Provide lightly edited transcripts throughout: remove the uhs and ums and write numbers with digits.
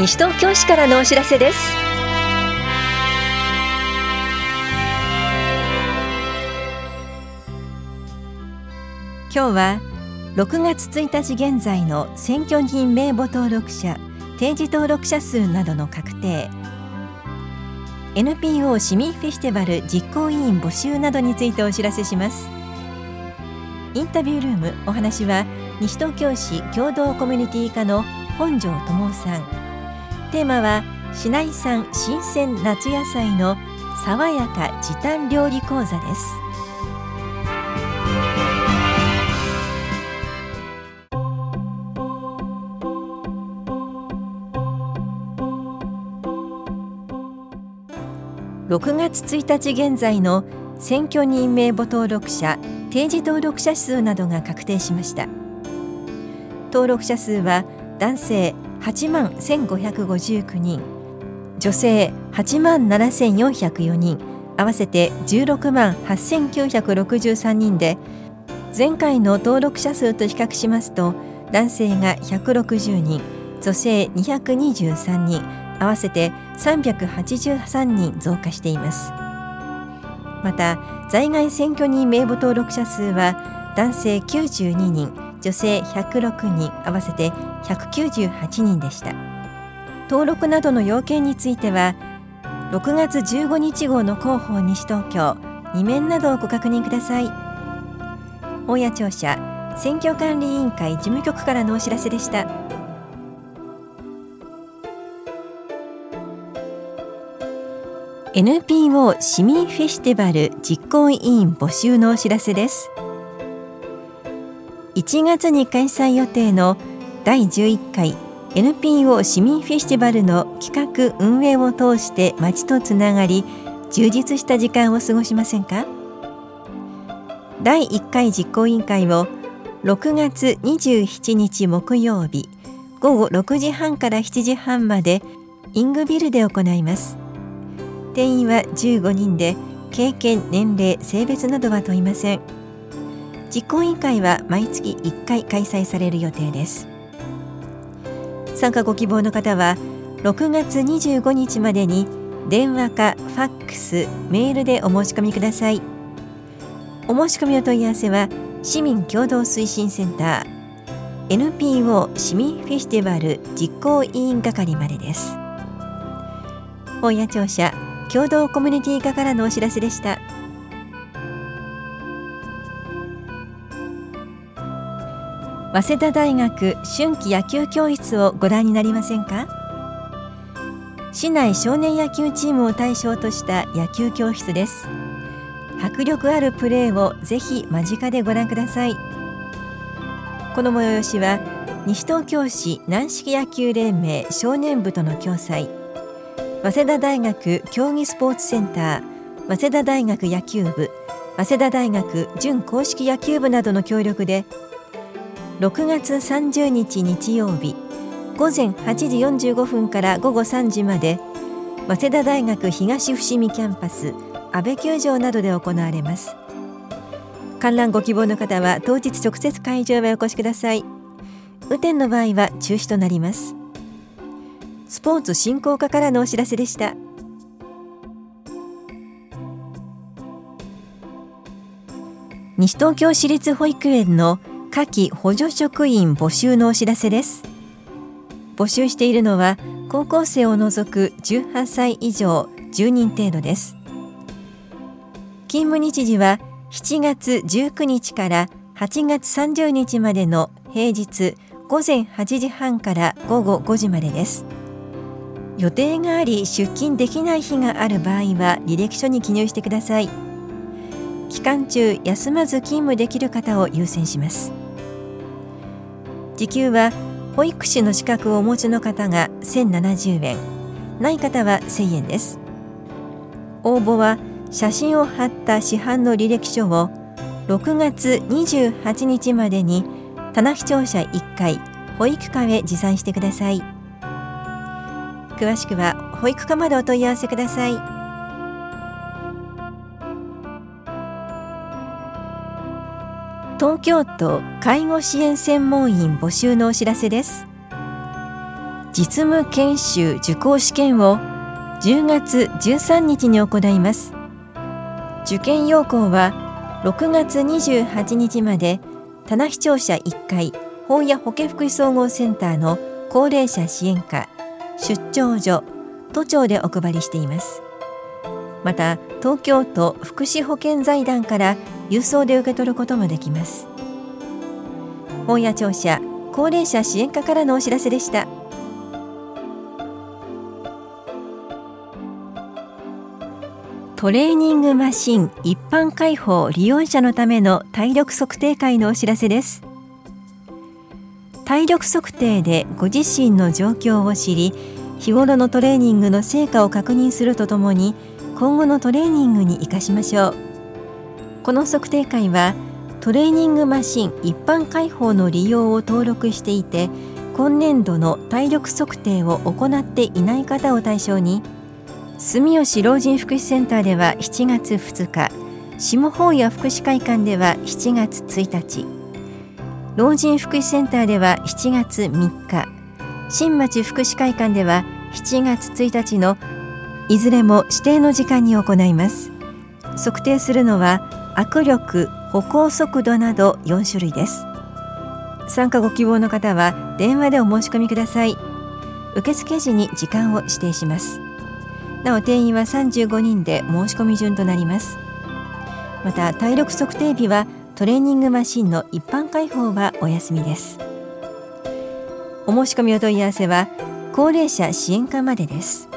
西東京市からのお知らせです。今日は6月1日現在の選挙人名簿登録者、定時登録者数などの確定、NPO 市民フェスティバル実行委員募集などについてお知らせします。インタビュールーム、お話は西東京市共同コミュニティ課の本庄智さん。テーマは市内産新鮮夏野菜の爽やか時短料理講座です。6月1日現在の選挙人名簿登録者、定時登録者数などが確定しました。登録者数は男性8万1559人、女性8万7404人、合わせて16万8963人で、前回の登録者数と比較しますと、男性が160人、女性223人、合わせて383人増加しています。また、在外選挙人名簿登録者数は男性92人、女性106人、合わせて198人でした。登録などの要件については6月15日号の広報西東京2面などをご確認ください。大谷庁舎選挙管理委員会事務局からのお知らせでした。NPO 市民フェスティバル実行委員募集のお知らせです。1月に開催予定の第11回 NPO 市民フェスティバルの企画運営を通して街とつながり、充実した時間を過ごしませんか。第1回実行委員会を6月27日木曜日午後6時半から7時半までイングビルで行います。定員は15人で、経験、年齢、性別などは問いません。実行委員会は毎月1回開催される予定です。参加ご希望の方は、6月25日までに電話かファックス、メールでお申し込みください。お申し込みお問い合わせは、市民共同推進センター、NPO 市民フェスティバル実行委員係までです。大谷庁舎共同コミュニティ課からのお知らせでした。早稲田大学春季野球教室をご覧になりませんか。市内少年野球チームを対象とした野球教室です。迫力あるプレーをぜひ間近でご覧ください。この催しは西東京市軟式野球連盟少年部との共催、早稲田大学競技スポーツセンター、早稲田大学野球部、早稲田大学準硬式野球部などの協力で、6月30日日曜日、午前8時45分から午後3時まで、早稲田大学東伏見キャンパス、安倍球場などで行われます。観覧ご希望の方は当日直接会場へお越しください。雨天の場合は中止となります。スポーツ振興課からのお知らせでした。西東京市立保育園の夏季補助職員募集のお知らせです。募集しているのは高校生を除く18歳以上10人程度です。勤務日時は7月19日から8月30日までの平日午前8時半から午後5時までです。予定があり出勤できない日がある場合は履歴書に記入してください。期間中休まず勤務できる方を優先します。時給は保育士の資格をお持ちの方が1070円、ない方は1000円です。応募は写真を貼った市販の履歴書を6月28日までに田中庁舎1階保育課へ持参してください。詳しくは保育課までお問い合わせください。東京都介護支援専門員募集のお知らせです。実務研修受講試験を10月13日に行います。受験要項は6月28日まで棚視聴者1階本屋保健福祉総合センターの高齢者支援課出張所都庁でお配りしています。また東京都福祉保健財団から郵送で受け取ることもできます。本屋庁舎高齢者支援課からのお知らせでした。トレーニングマシン一般開放利用者のための体力測定会のお知らせです。体力測定でご自身の状況を知り、日頃のトレーニングの成果を確認するとともに、今後のトレーニングに生かしましょう。この測定会はトレーニングマシン一般開放の利用を登録していて、今年度の体力測定を行っていない方を対象に、住吉老人福祉センターでは7月2日、下本屋福祉会館では7月1日、老人福祉センターでは7月3日、新町福祉会館では7月1日のいずれも指定の時間に行います。測定するのは握力、歩行速度など4種類です。参加ご希望の方は電話でお申し込みください。受付時に時間を指定します。なお定員は35人で申し込み順となります。また体力測定日はトレーニングマシンの一般開放はお休みです。お申し込みお問い合わせは高齢者支援課までです。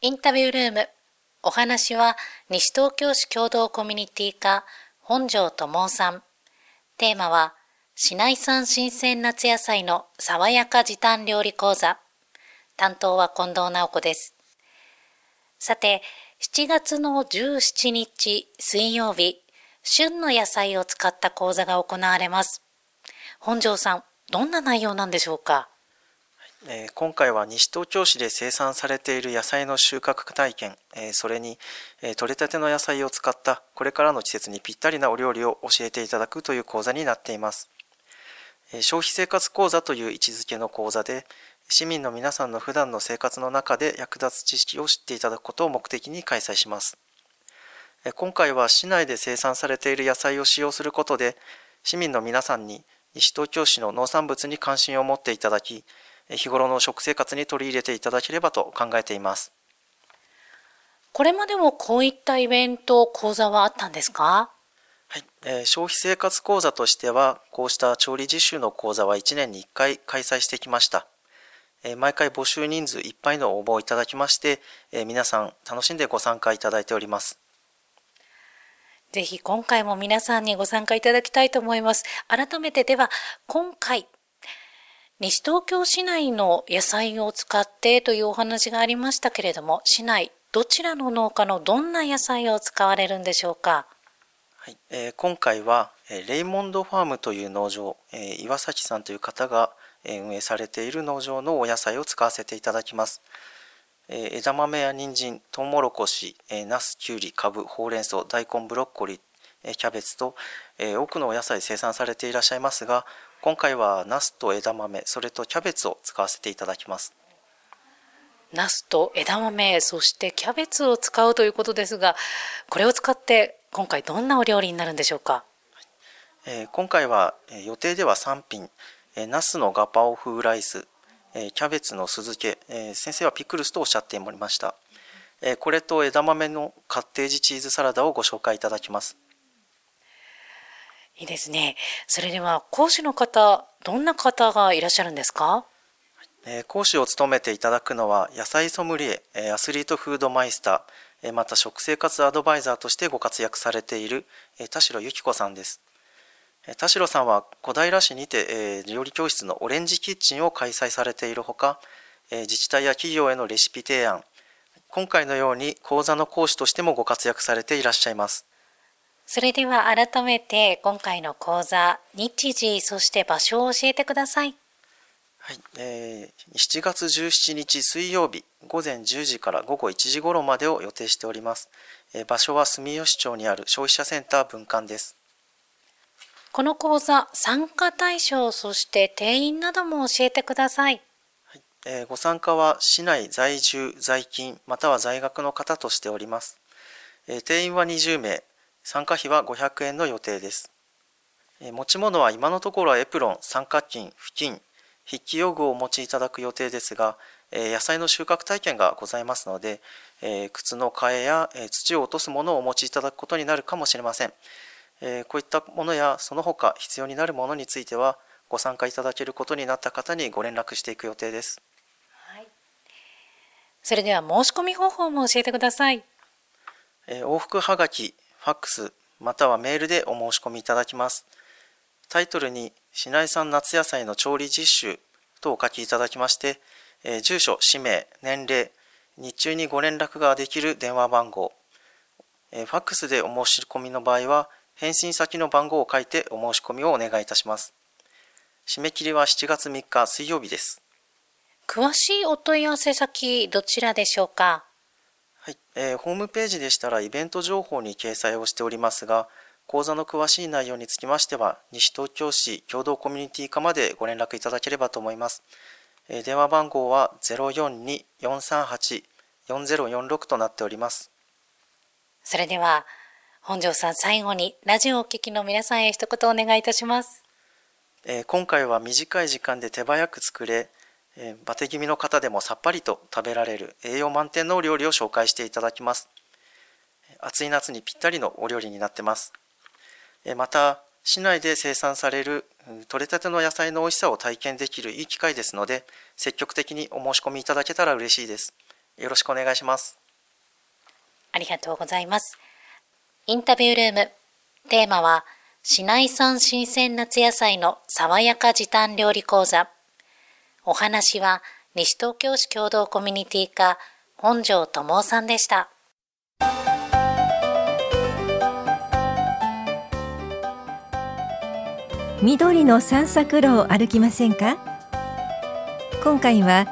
インタビュールーム、お話は西東京市共同コミュニティ課本庄智夫さん。テーマは市内産新鮮夏野菜の爽やか時短料理講座。担当は近藤直子です。さて、7月の17日水曜日、旬の野菜を使った講座が行われます。本庄さん、どんな内容なんでしょうか？今回は西東京市で生産されている野菜の収穫体験、それに取れたての野菜を使ったこれからの季節にぴったりなお料理を教えていただくという講座になっています。消費生活講座という位置づけの講座で、市民の皆さんの普段の生活の中で役立つ知識を知っていただくことを目的に開催します。今回は市内で生産されている野菜を使用することで、市民の皆さんに西東京市の農産物に関心を持っていただき、日頃の食生活に取り入れていただければと考えています。これまでもこういったイベント、講座はあったんですか？はい、消費生活講座としては、こうした調理実習の講座は1年に1回開催してきました。毎回募集人数いっぱいの応募をいただきまして、皆さん楽しんでご参加いただいております。ぜひ今回も皆さんにご参加いただきたいと思います。改めてでは、今回西東京市内の野菜を使ってというお話がありましたけれども、市内どちらの農家のどんな野菜を使われるんでしょうか？はい、今回はレイモンドファームという農場、岩崎さんという方が運営されている農場のお野菜を使わせていただきます。枝豆や人参、トウモロコシ、ナス、キュウリ、カブ、ほうれん草、大根、ブロッコリー、キャベツと、多くのお野菜生産されていらっしゃいますが、今回はナスと枝豆、それとキャベツを使わせていただきます。ナスと枝豆、そしてキャベツを使うということですが、これを使って今回どんなお料理になるんでしょうか？今回は予定では3品、ナスのガパオ風ライス、キャベツの酢漬け、先生はピクルスとおっしゃっておりました。これと枝豆のカッテージチーズサラダをご紹介いただきます。いいですね。それでは講師の方、どんな方がいらっしゃるんですか？講師を務めていただくのは野菜ソムリエ、アスリートフードマイスター、また食生活アドバイザーとしてご活躍されている田代由紀子さんです。田代さんは小平市にて料理教室のオレンジキッチンを開催されているほか、自治体や企業へのレシピ提案、今回のように講座の講師としてもご活躍されていらっしゃいます。それでは改めて今回の講座、日時そして場所を教えてください。はい、7月17日水曜日午前10時から午後1時頃までを予定しております。場所は住吉町にある消費者センター分館です。この講座、参加対象、そして定員なども教えてください。はい、ご参加は市内在住、在勤、または在学の方としております。定員は20名、参加費は500円の予定です。持ち物は今のところはエプロン、三角巾、布巾、筆記用具をお持ちいただく予定ですが、野菜の収穫体験がございますので、靴の替えや土を落とすものをお持ちいただくことになるかもしれません。こういったものやその他必要になるものについてはご参加いただけることになった方にご連絡していく予定です。はい、それでは申し込み方法も教えてください。往復はがき、ファックスまたはメールでお申し込みいただきます。タイトルに市内産夏野菜の調理実習とお書きいただきまして、住所、氏名、年齢、日中にご連絡ができる電話番号、ファックスでお申し込みの場合は返信先の番号を書いてお申し込みをお願いいたします。締め切りは7月3日水曜日です。詳しいお問い合わせ先、どちらでしょうか？はい、ホームページでしたらイベント情報に掲載をしておりますが、講座の詳しい内容につきましては、西東京市共同コミュニティ課までご連絡いただければと思います。電話番号は 042-438-4046 となっております。それでは、本庄さん、最後にラジオをお聞きの皆さんへ一言お願いいたします。今回は短い時間で手早く作れ、バテ気味の方でもさっぱりと食べられる栄養満点のお料理を紹介していただきます。暑い夏にぴったりのお料理になってます。また市内で生産される取れたての野菜の美味しさを体験できるいい機会ですので、積極的にお申し込みいただけたら嬉しいです。よろしくお願いします。ありがとうございます。インタビュールーム、テーマは市内産新鮮夏野菜の爽やか時短料理講座。お話は西東京市共同コミュニティ課本庄智夫さんでした。緑の散策路を歩きませんか？今回は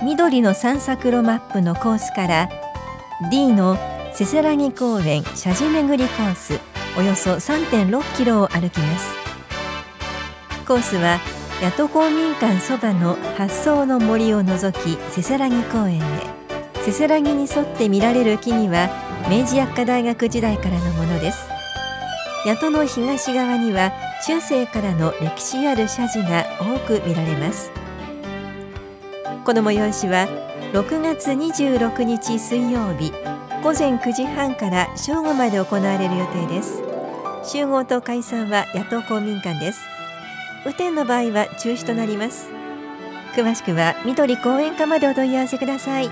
緑の散策路マップのコースから D のせせらぎ公園社寺巡りコースおよそ 3.6 キロを歩きます。コースは谷戸公民館そばの八層の森を除きせせらぎ公園へ。せせらぎに沿って見られる木々は明治薬科大学時代からのものです。谷戸の東側には中世からの歴史ある社寺が多く見られます。この催しは6月26日水曜日午前9時半から正午まで行われる予定です。集合と解散は野党公民館です。雨天の場合は中止となります。詳しくは緑公園課までお問い合わせください。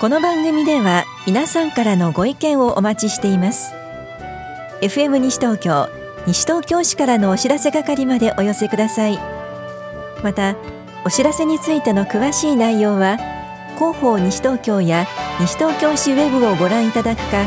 この番組では皆さんからのご意見をお待ちしています。FM 西東京、西東京市からのお知らせ係までお寄せください。また、お知らせについての詳しい内容は広報西東京や西東京市ウェブをご覧いただくか、